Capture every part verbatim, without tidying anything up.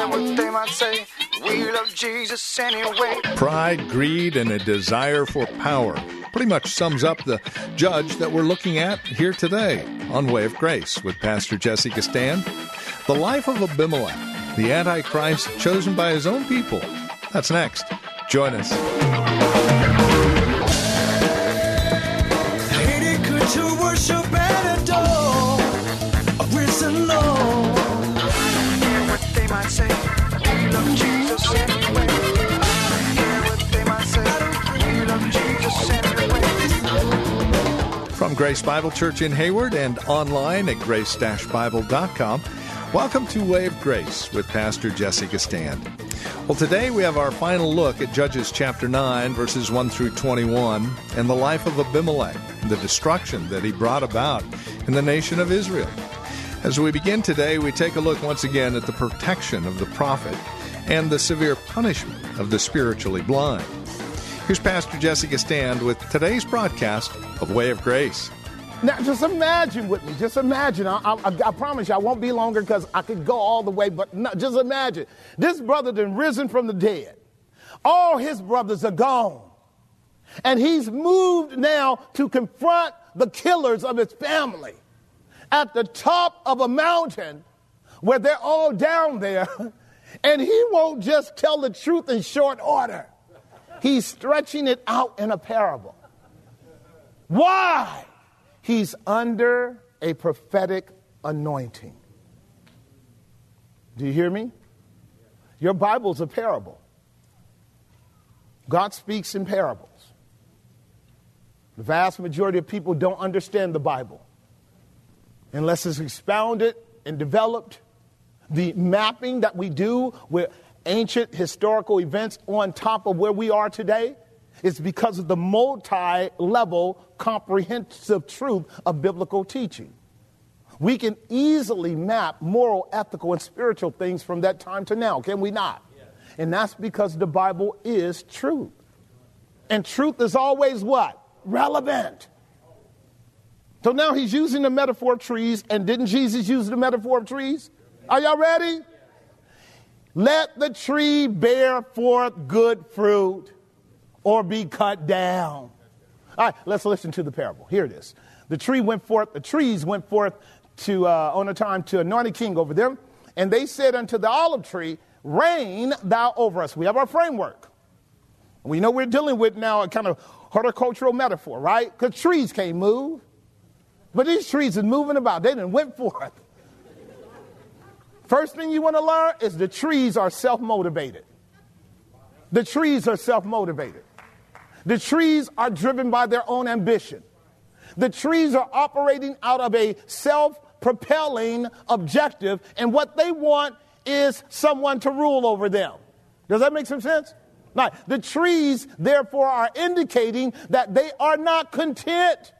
and what they might say. We love Jesus anyway. Pride, greed, and a desire for power pretty much sums up the judge that we're looking at here today on Way of Grace with Pastor Jesse Gastan. The life of Abimelech, the Antichrist chosen by his own people. That's next. Join us. Hated could to worship and adore a risen Lord. From Grace Bible Church in Hayward and online at grace dash bible dot com, welcome to Way of Grace with Pastor Jesse Stand. Well, today we have our final look at Judges chapter nine, verses one through twenty-one, and the life of Abimelech, the destruction that he brought about in the nation of Israel. As we begin today, we take a look once again at the protection of the prophet and the severe punishment of the spiritually blind. Here's Pastor Jessica Stand with today's broadcast of Way of Grace. Now, just imagine with me, just imagine. I, I, I promise you I won't be longer because I could go all the way, but no, just imagine. This brother done risen from the dead. All his brothers are gone. And he's moved now to confront the killers of his family. At the top of a mountain where they're all down there, and he won't just tell the truth in short order. He's stretching it out in a parable. Why? He's under a prophetic anointing. Do you hear me? Your Bible's a parable. God speaks in parables. The vast majority of people don't understand the Bible unless it's expounded and developed. The mapping that we do with ancient historical events on top of where we are today is because of the multi-level comprehensive truth of biblical teaching. We can easily map moral, ethical, and spiritual things from that time to now, can we not? Yes. And that's because the Bible is truth. And truth is always what? Relevant. So now he's using the metaphor of trees, and didn't Jesus use the metaphor of trees? Are y'all ready? Let the tree bear forth good fruit or be cut down. All right, let's listen to the parable. Here it is. The tree went forth, the trees went forth to uh, on a time to anoint a king over them, and they said unto the olive tree, reign thou over us. We have our framework. We know we're dealing with now a kind of horticultural metaphor, right? Because trees can't move. But these trees are moving about. They done went forth. First thing you want to learn is the trees are self-motivated. The trees are self-motivated. The trees are driven by their own ambition. The trees are operating out of a self-propelling objective, and what they want is someone to rule over them. Does that make some sense? Now, the trees, therefore, are indicating that they are not content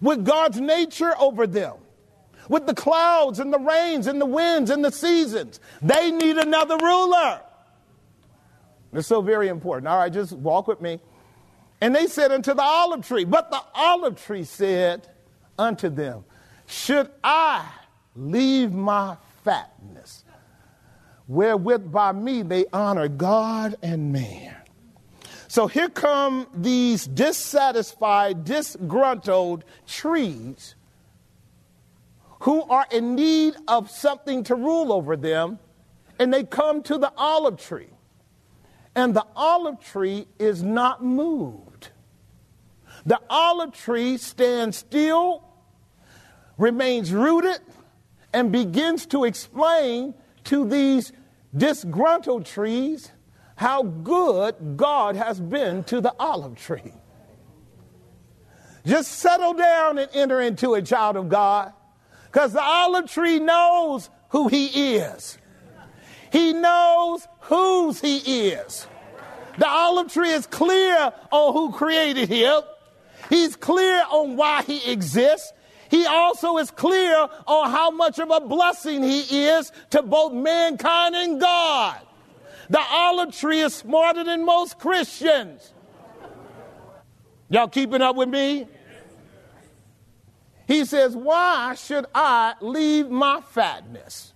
with God's nature over them, with the clouds and the rains and the winds and the seasons. They need another ruler. It's so very important. All right, just walk with me. And they said unto the olive tree, but the olive tree said unto them, should I leave my fatness, wherewith by me they honor God and man? So here come these dissatisfied, disgruntled trees who are in need of something to rule over them, and they come to the olive tree. And the olive tree is not moved. The olive tree stands still, remains rooted, and begins to explain to these disgruntled trees how good God has been to the olive tree. Just settle down and enter into it, child of God, because the olive tree knows who he is. He knows whose he is. The olive tree is clear on who created him. He's clear on why he exists. He also is clear on how much of a blessing he is to both mankind and God. The olive tree is smarter than most Christians. Y'all keeping up with me? He says, why should I leave my fatness,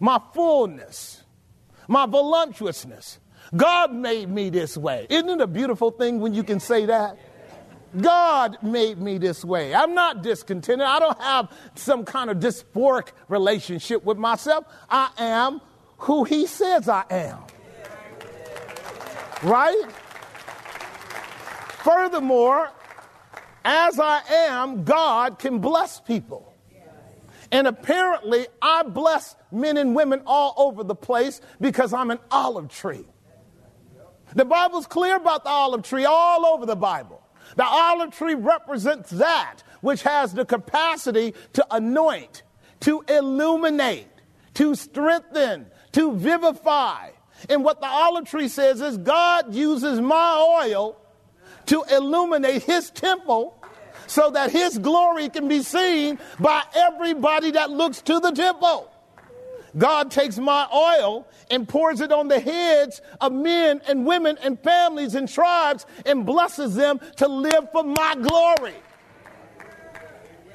my fullness, my voluptuousness. God made me this way. Isn't it a beautiful thing when you can say that? God made me this way. I'm not discontented. I don't have some kind of dysphoric relationship with myself. I am who he says I am. Right? Furthermore, as I am, God can bless people. And apparently, I bless men and women all over the place because I'm an olive tree. The Bible's clear about the olive tree all over the Bible. The olive tree represents that which has the capacity to anoint, to illuminate, to strengthen, to vivify. And what the olive tree says is God uses my oil to illuminate his temple so that his glory can be seen by everybody that looks to the temple. God takes my oil and pours it on the heads of men and women and families and tribes and blesses them to live for my glory.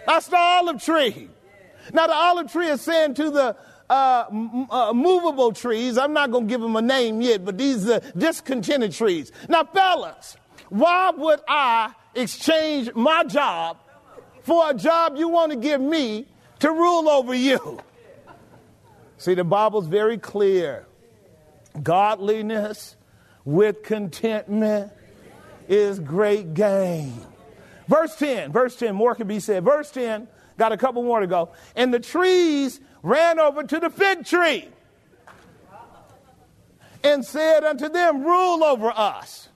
That's the olive tree. Now, the olive tree is saying to the uh, m- uh, movable trees, I'm not going to give them a name yet, but these are discontented trees. Now, fellas, why would I exchange my job for a job you want to give me to rule over you? See, the Bible's very clear. Godliness with contentment is great gain. Verse ten, verse ten, more can be said. Verse ten, got a couple more to go. And the trees ran over to the fig tree and said unto them, rule over us.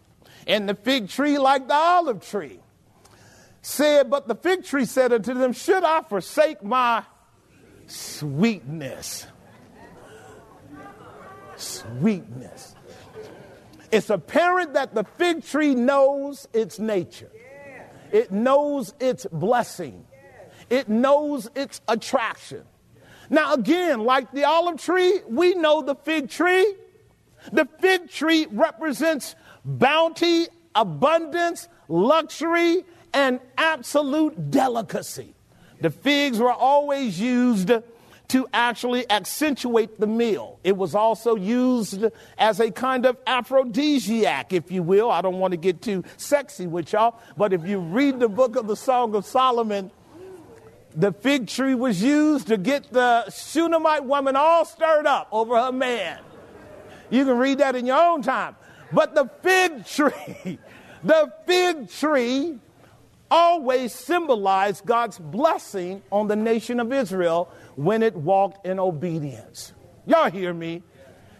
And the fig tree, like the olive tree, said, but the fig tree said unto them, should I forsake my sweetness? Sweetness. It's apparent that the fig tree knows its nature. It knows its blessing. It knows its attraction. Now, again, like the olive tree, we know the fig tree. The fig tree represents bounty, abundance, luxury, and absolute delicacy. The figs were always used to actually accentuate the meal. It was also used as a kind of aphrodisiac, if you will. I don't want to get too sexy with y'all, but if you read the book of the Song of Solomon, the fig tree was used to get the Shunammite woman all stirred up over her man. You can read that in your own time. But the fig tree, the fig tree always symbolized God's blessing on the nation of Israel when it walked in obedience. Y'all hear me?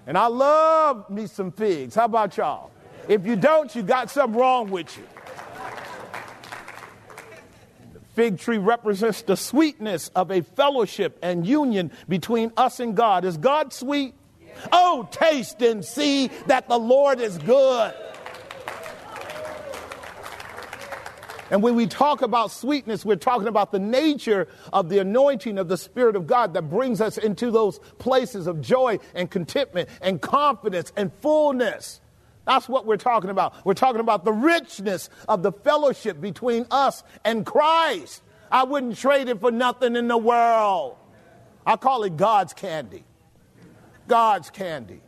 And I love me some figs. How about y'all? If you don't, you got something wrong with you. The fig tree represents the sweetness of a fellowship and union between us and God. Is God sweet? Oh, taste and see that the Lord is good. And when we talk about sweetness, we're talking about the nature of the anointing of the Spirit of God that brings us into those places of joy and contentment and confidence and fullness. That's what we're talking about. We're talking about the richness of the fellowship between us and Christ. I wouldn't trade it for nothing in the world. I call it God's candy. God's candy.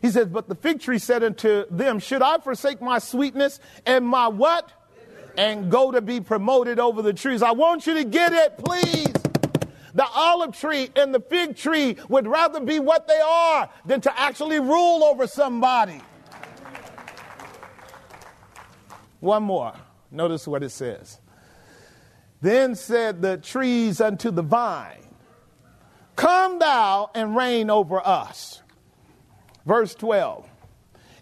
He says, but the fig tree said unto them, should I forsake my sweetness and my what? And go to be promoted over the trees. I want you to get it, please. The olive tree and the fig tree would rather be what they are than to actually rule over somebody. One more. Notice what it says. Then said the trees unto the vine, come thou and reign over us. Verse twelve.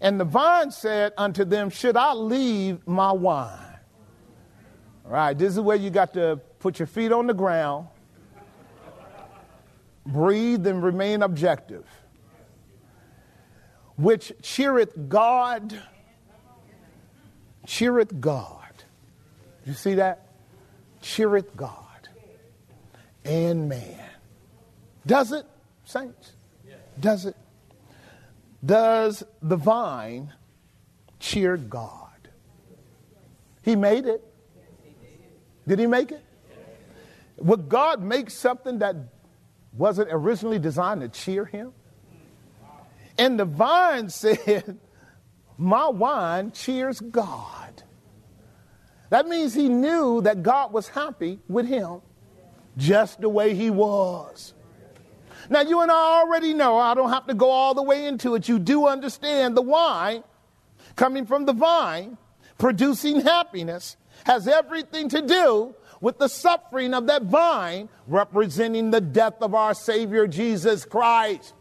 And the vine said unto them, should I leave my wine? All right, this is where you got to put your feet on the ground, breathe and remain objective, which cheereth God, cheereth God. You see that? Cheereth God and man. Does it, saints? Does it? Does the vine cheer God? He made it. Did he make it? Would God make something that wasn't originally designed to cheer him? And the vine said, my wine cheers God. That means he knew that God was happy with him just the way he was. Now, you and I already know, I don't have to go all the way into it. You do understand the wine coming from the vine, producing happiness, has everything to do with the suffering of that vine, representing the death of our Savior Jesus Christ.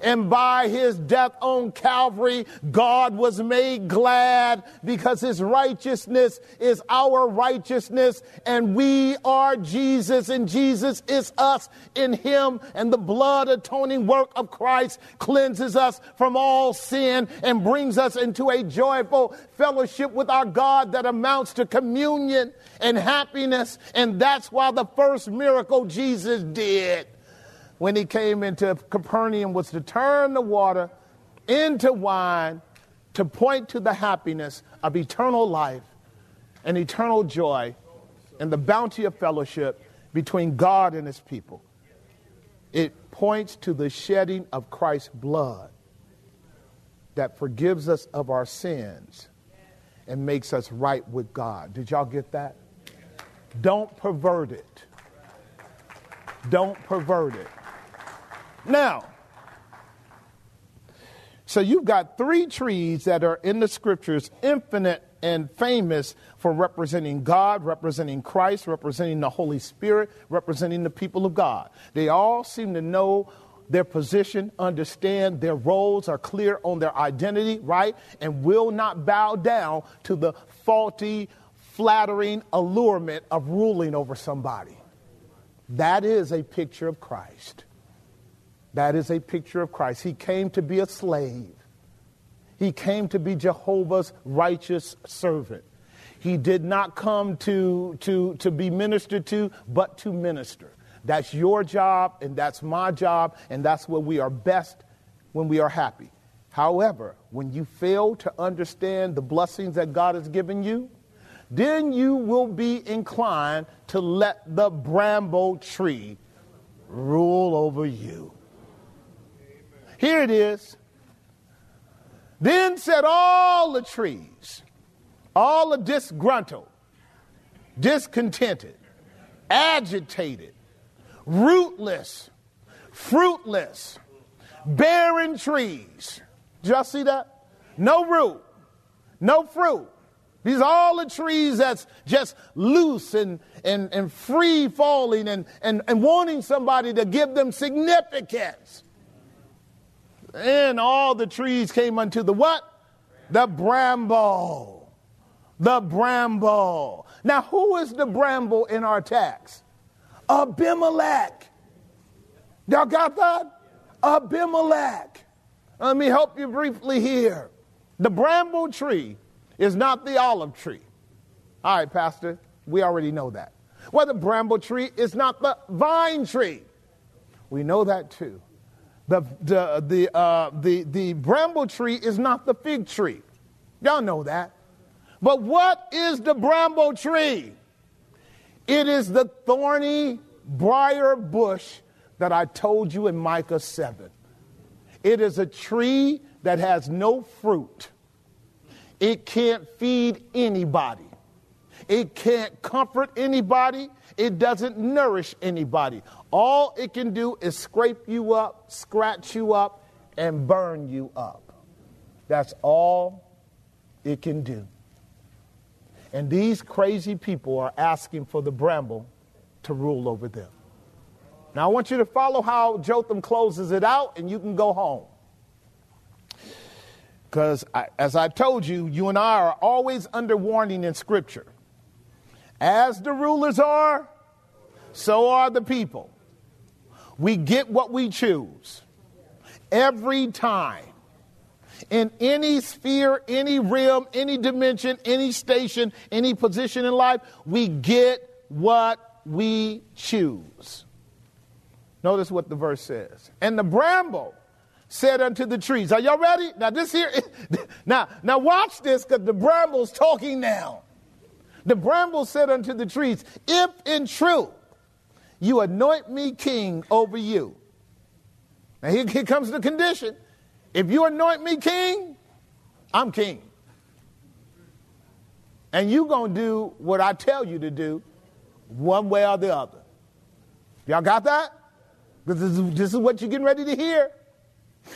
And by his death on Calvary, God was made glad because his righteousness is our righteousness, and we are Jesus, and Jesus is us in him. And the blood atoning work of Christ cleanses us from all sin and brings us into a joyful fellowship with our God that amounts to communion and happiness. And that's why the first miracle Jesus did when he came into Capernaum was to turn the water into wine to point to the happiness of eternal life and eternal joy and the bounty of fellowship between God and his people. It points to the shedding of Christ's blood that forgives us of our sins and makes us right with God. Did y'all get that? Don't pervert it. Don't pervert it. Now, so you've got three trees that are in the scriptures, infinite and famous for representing God, representing Christ, representing the Holy Spirit, representing the people of God. They all seem to know their position, understand their roles, are clear on their identity, right? And will not bow down to the faulty, flattering allurement of ruling over somebody. That is a picture of Christ. That is a picture of Christ. He came to be a slave. He came to be Jehovah's righteous servant. He did not come to, to, to be ministered to, but to minister. That's your job, and that's my job, and that's where we are best when we are happy. However, when you fail to understand the blessings that God has given you, then you will be inclined to let the bramble tree rule over you. Here it is. Then said all the trees, all the disgruntled, discontented, agitated, rootless, fruitless, barren trees. Did y'all see that? No root, no fruit. These are all the trees that's just loose and, and, and free falling and, and, and wanting somebody to give them significance. And all the trees came unto the what? The bramble. The bramble. Now, who is the bramble in our text? Abimelech. Y'all got that? Abimelech. Let me help you briefly here. The bramble tree is not the olive tree. All right, Pastor, we already know that. Well, the bramble tree is not the vine tree. We know that too. The the the uh, the the bramble tree is not the fig tree. Y'all know that. But what is the bramble tree? It is the thorny briar bush that I told you in Micah seven. It is a tree that has no fruit. It can't feed anybody. It can't comfort anybody. It doesn't nourish anybody. All it can do is scrape you up, scratch you up, and burn you up. That's all it can do. And these crazy people are asking for the bramble to rule over them. Now, I want you to follow how Jotham closes it out, and you can go home. Because as I told you, you and I are always under warning in Scripture. As the rulers are, so are the people. We get what we choose every time. In any sphere, any realm, any dimension, any station, any position in life, we get what we choose. Notice what the verse says. And the bramble said unto the trees. Are y'all ready? Now this here, now, now watch this, because the bramble's talking now. The bramble said unto the trees, if in truth you anoint me king over you. Now here, here comes the condition. If you anoint me king, I'm king. And you're going to do what I tell you to do one way or the other. Y'all got that? This is, this is what you're getting ready to hear.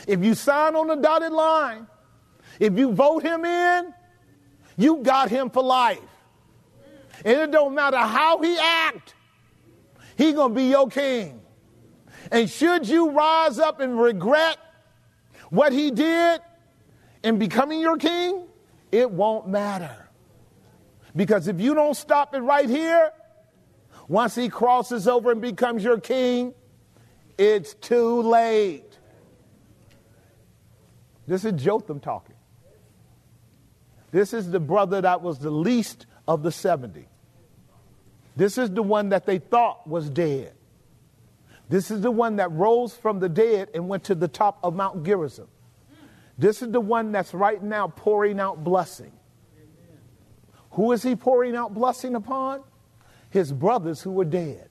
If you sign on the dotted line, if you vote him in, you got him for life. And it don't matter how he act, he going to be your king. And should you rise up and regret what he did in becoming your king, it won't matter. Because if you don't stop it right here, once he crosses over and becomes your king, it's too late. This is Jotham talking. This is the brother that was the least of the seventy. This is the one that they thought was dead. This is the one that rose from the dead and went to the top of Mount Gerizim. This is the one that's right now pouring out blessing. Who is he pouring out blessing upon? His brothers who were dead.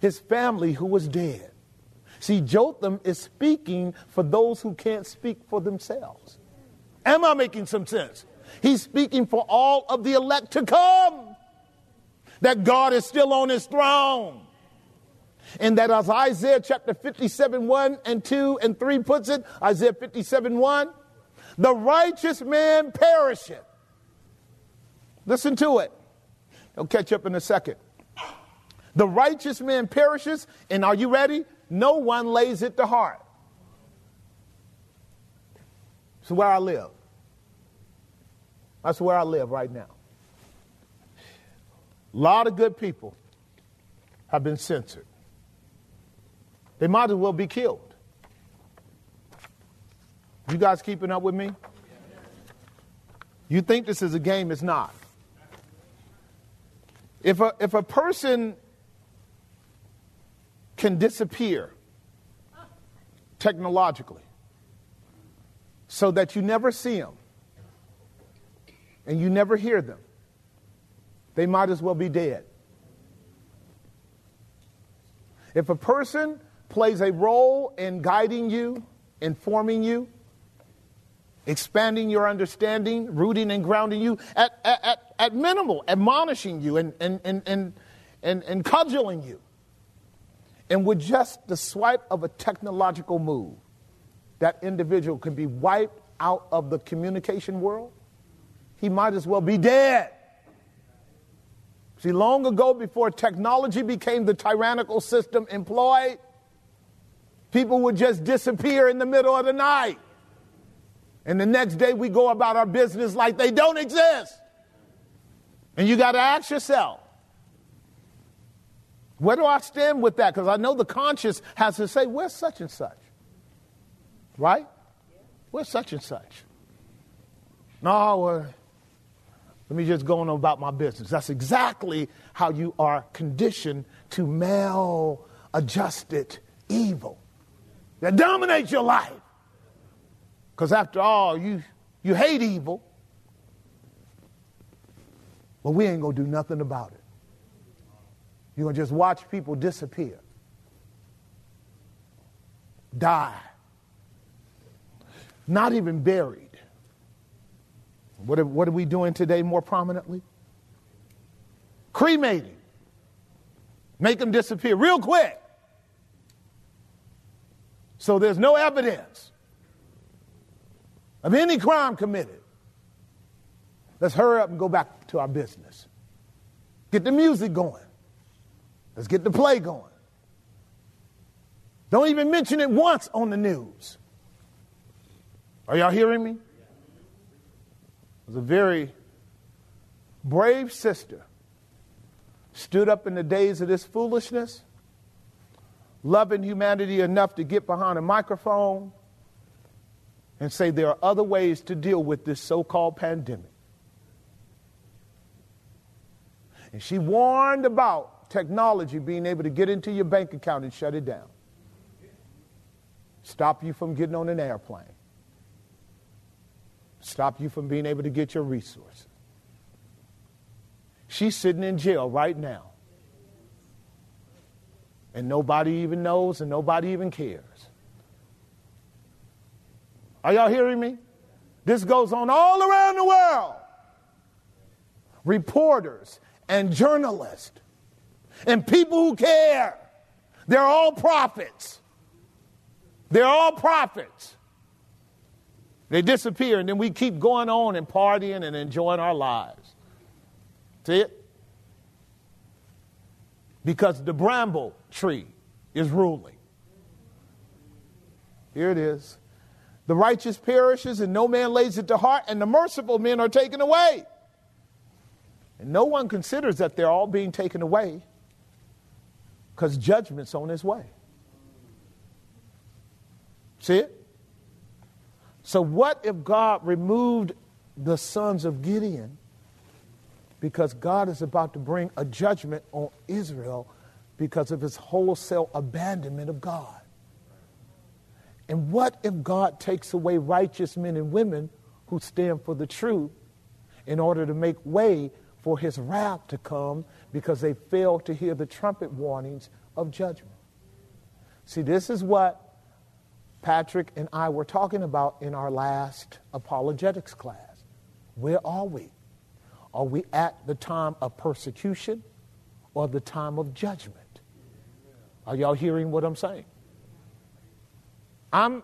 His family who was dead. See, Jotham is speaking for those who can't speak for themselves. Am I making some sense? He's speaking for all of the elect to come. That God is still on his throne. And that as Isaiah chapter fifty-seven, one and two and three puts it, Isaiah fifty-seven, one, the righteous man perisheth. Listen to it. They'll catch up in a second. The righteous man perishes, and are you ready? No one lays it to heart. It's where I live. That's where I live right now. A lot of good people have been censored. They might as well be killed. You guys keeping up with me? You think this is a game, it's not. If a, if a person can disappear technologically so that you never see them and you never hear them, they might as well be dead. If a person plays a role in guiding you, informing you, expanding your understanding, rooting and grounding you, at at, at, at minimal, admonishing you and, and, and, and, and, and cudgeling you. And with just the swipe of a technological move, that individual can be wiped out of the communication world. He might as well be dead. See, long ago, before technology became the tyrannical system employed, people would just disappear in the middle of the night. And the next day we go about our business like they don't exist. And you got to ask yourself, where do I stand with that? Because I know the conscience has to say, where's such and such? Right? Where's such and such? No, uh, let me just go on about my business. That's exactly how you are conditioned to maladjusted evil that dominates your life. Because after all, you, you hate evil. But we ain't going to do nothing about it. You're going to just watch people disappear. Die. Not even buried. What are, what are we doing today more prominently? Cremating. Make them disappear real quick. So there's no evidence of any crime committed. Let's hurry up and go back to our business. Get the music going. Let's get the play going. Don't even mention it once on the news. Are y'all hearing me? There's a very brave sister stood up in the days of this foolishness, loving humanity enough to get behind a microphone and say there are other ways to deal with this so-called pandemic. And she warned about technology being able to get into your bank account and shut it down. Stop you from getting on an airplane. Stop you from being able to get your resources. She's sitting in jail right now. And nobody even knows and nobody even cares. Are y'all hearing me? This goes on all around the world. Reporters and journalists and people who care. They're all prophets. They're all prophets. They disappear, and then we keep going on and partying and enjoying our lives. See it? Because the bramble tree is ruling. Here it is. The righteous perishes, and no man lays it to heart, and the merciful men are taken away. And no one considers that they're all being taken away, because judgment's on its way. See it? So what if God removed the sons of Gideon? Because God is about to bring a judgment on Israel because of his wholesale abandonment of God. And what if God takes away righteous men and women who stand for the truth in order to make way for his wrath to come because they failed to hear the trumpet warnings of judgment? See, this is what Patrick and I were talking about in our last apologetics class. Where are we? Are we at the time of persecution or the time of judgment? Are y'all hearing what I'm saying? I'm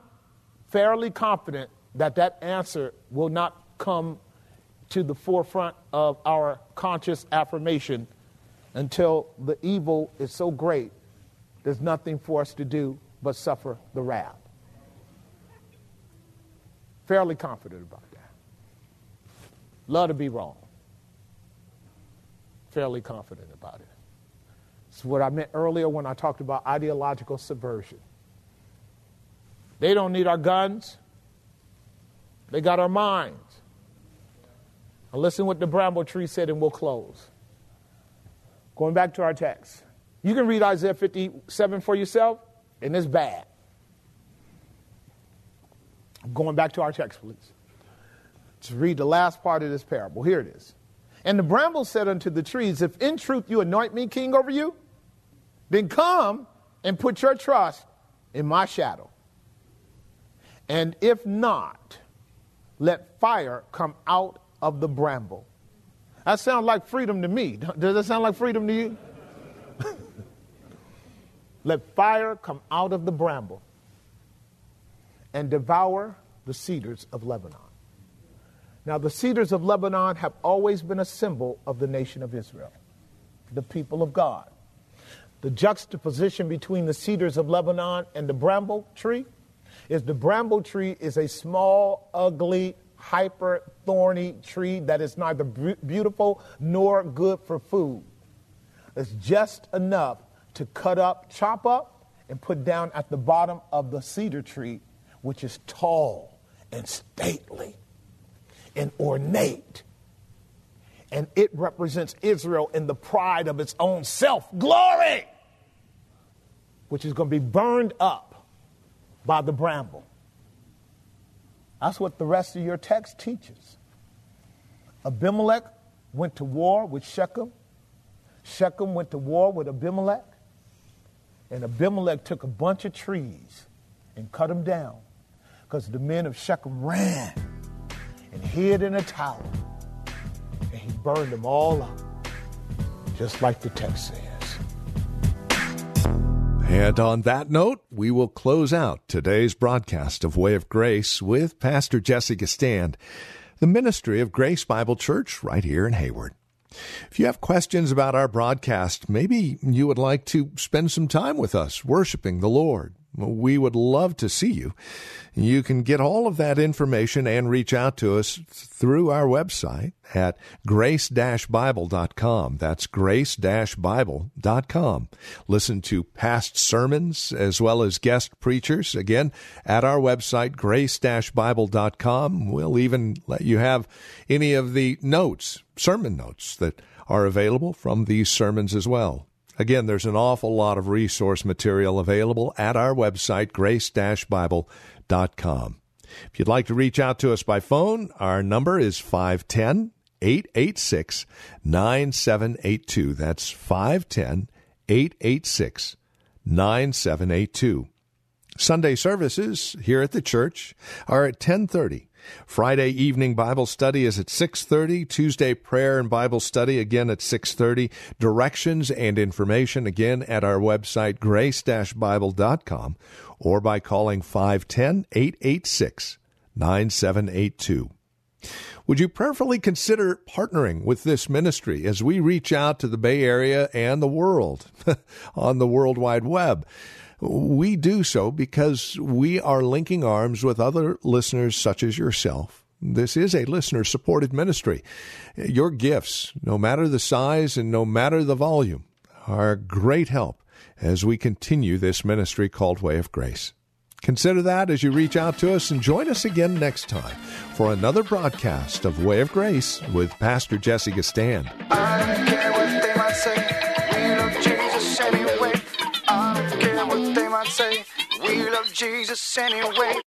fairly confident that that answer will not come to the forefront of our conscious affirmation until the evil is so great there's nothing for us to do but suffer the wrath. Fairly confident about that. Love to be wrong. Fairly confident about it. It's what I meant earlier when I talked about ideological subversion. They don't need our guns. They got our minds. Now listen what the bramble tree said, and we'll close. Going back to our text. You can read Isaiah fifty-seven for yourself, and it's bad. Going back to our text, please. Just read the last part of this parable. Here it is. And the bramble said unto the trees, if in truth you anoint me king over you, then come and put your trust in my shadow. And if not, let fire come out of the bramble. That sounds like freedom to me. Does that sound like freedom to you? Let fire come out of the bramble and devour the cedars of Lebanon. Now, the cedars of Lebanon have always been a symbol of the nation of Israel, the people of God. The juxtaposition between the cedars of Lebanon and the bramble tree is the bramble tree is a small, ugly, hyper thorny tree that is neither beautiful nor good for food. It's just enough to cut up, chop up, and put down at the bottom of the cedar tree, which is tall and stately and ornate. And it represents Israel in the pride of its own self-glory, which is going to be burned up by the bramble. That's what the rest of your text teaches. Abimelech went to war with Shechem. Shechem went to war with Abimelech. And Abimelech took a bunch of trees and cut them down because the men of Shechem ran and hid in a tower. And he burned them all up, just like the text says. And on that note, we will close out today's broadcast of Way of Grace with Pastor Jessica Stand, the ministry of Grace Bible Church right here in Hayward. If you have questions about our broadcast, maybe you would like to spend some time with us worshiping the Lord. We would love to see you. You can get all of that information and reach out to us through our website at grace dash bible dot com. That's grace dash bible dot com. Listen to past sermons as well as guest preachers. Again, at our website, grace dash bible dot com. We'll even let you have any of the notes, sermon notes, that are available from these sermons as well. Again, there's an awful lot of resource material available at our website, grace dash bible dot com. If you'd like to reach out to us by phone, our number is five one zero, eight eight six, nine seven eight two. That's five one zero, eight eight six, nine seven eight two. Sunday services here at the church are at ten thirty. Friday evening Bible study is at six thirty. Tuesday prayer and Bible study again at six thirty. Directions and information again at our website, grace dash bible dot com, or by calling five one zero, eight eight six, nine seven eight two. Would you prayerfully consider partnering with this ministry as we reach out to the Bay Area and the world on the World Wide Web? We do so because we are linking arms with other listeners such as yourself. This is a listener-supported ministry. Your gifts, no matter the size and no matter the volume, are great help as we continue this ministry called Way of Grace. Consider that as you reach out to us, and join us again next time for another broadcast of Way of Grace with Pastor Jessica Stand. I don't care what they might say, we love Jesus anyway. I don't care what they might say, we love Jesus anyway.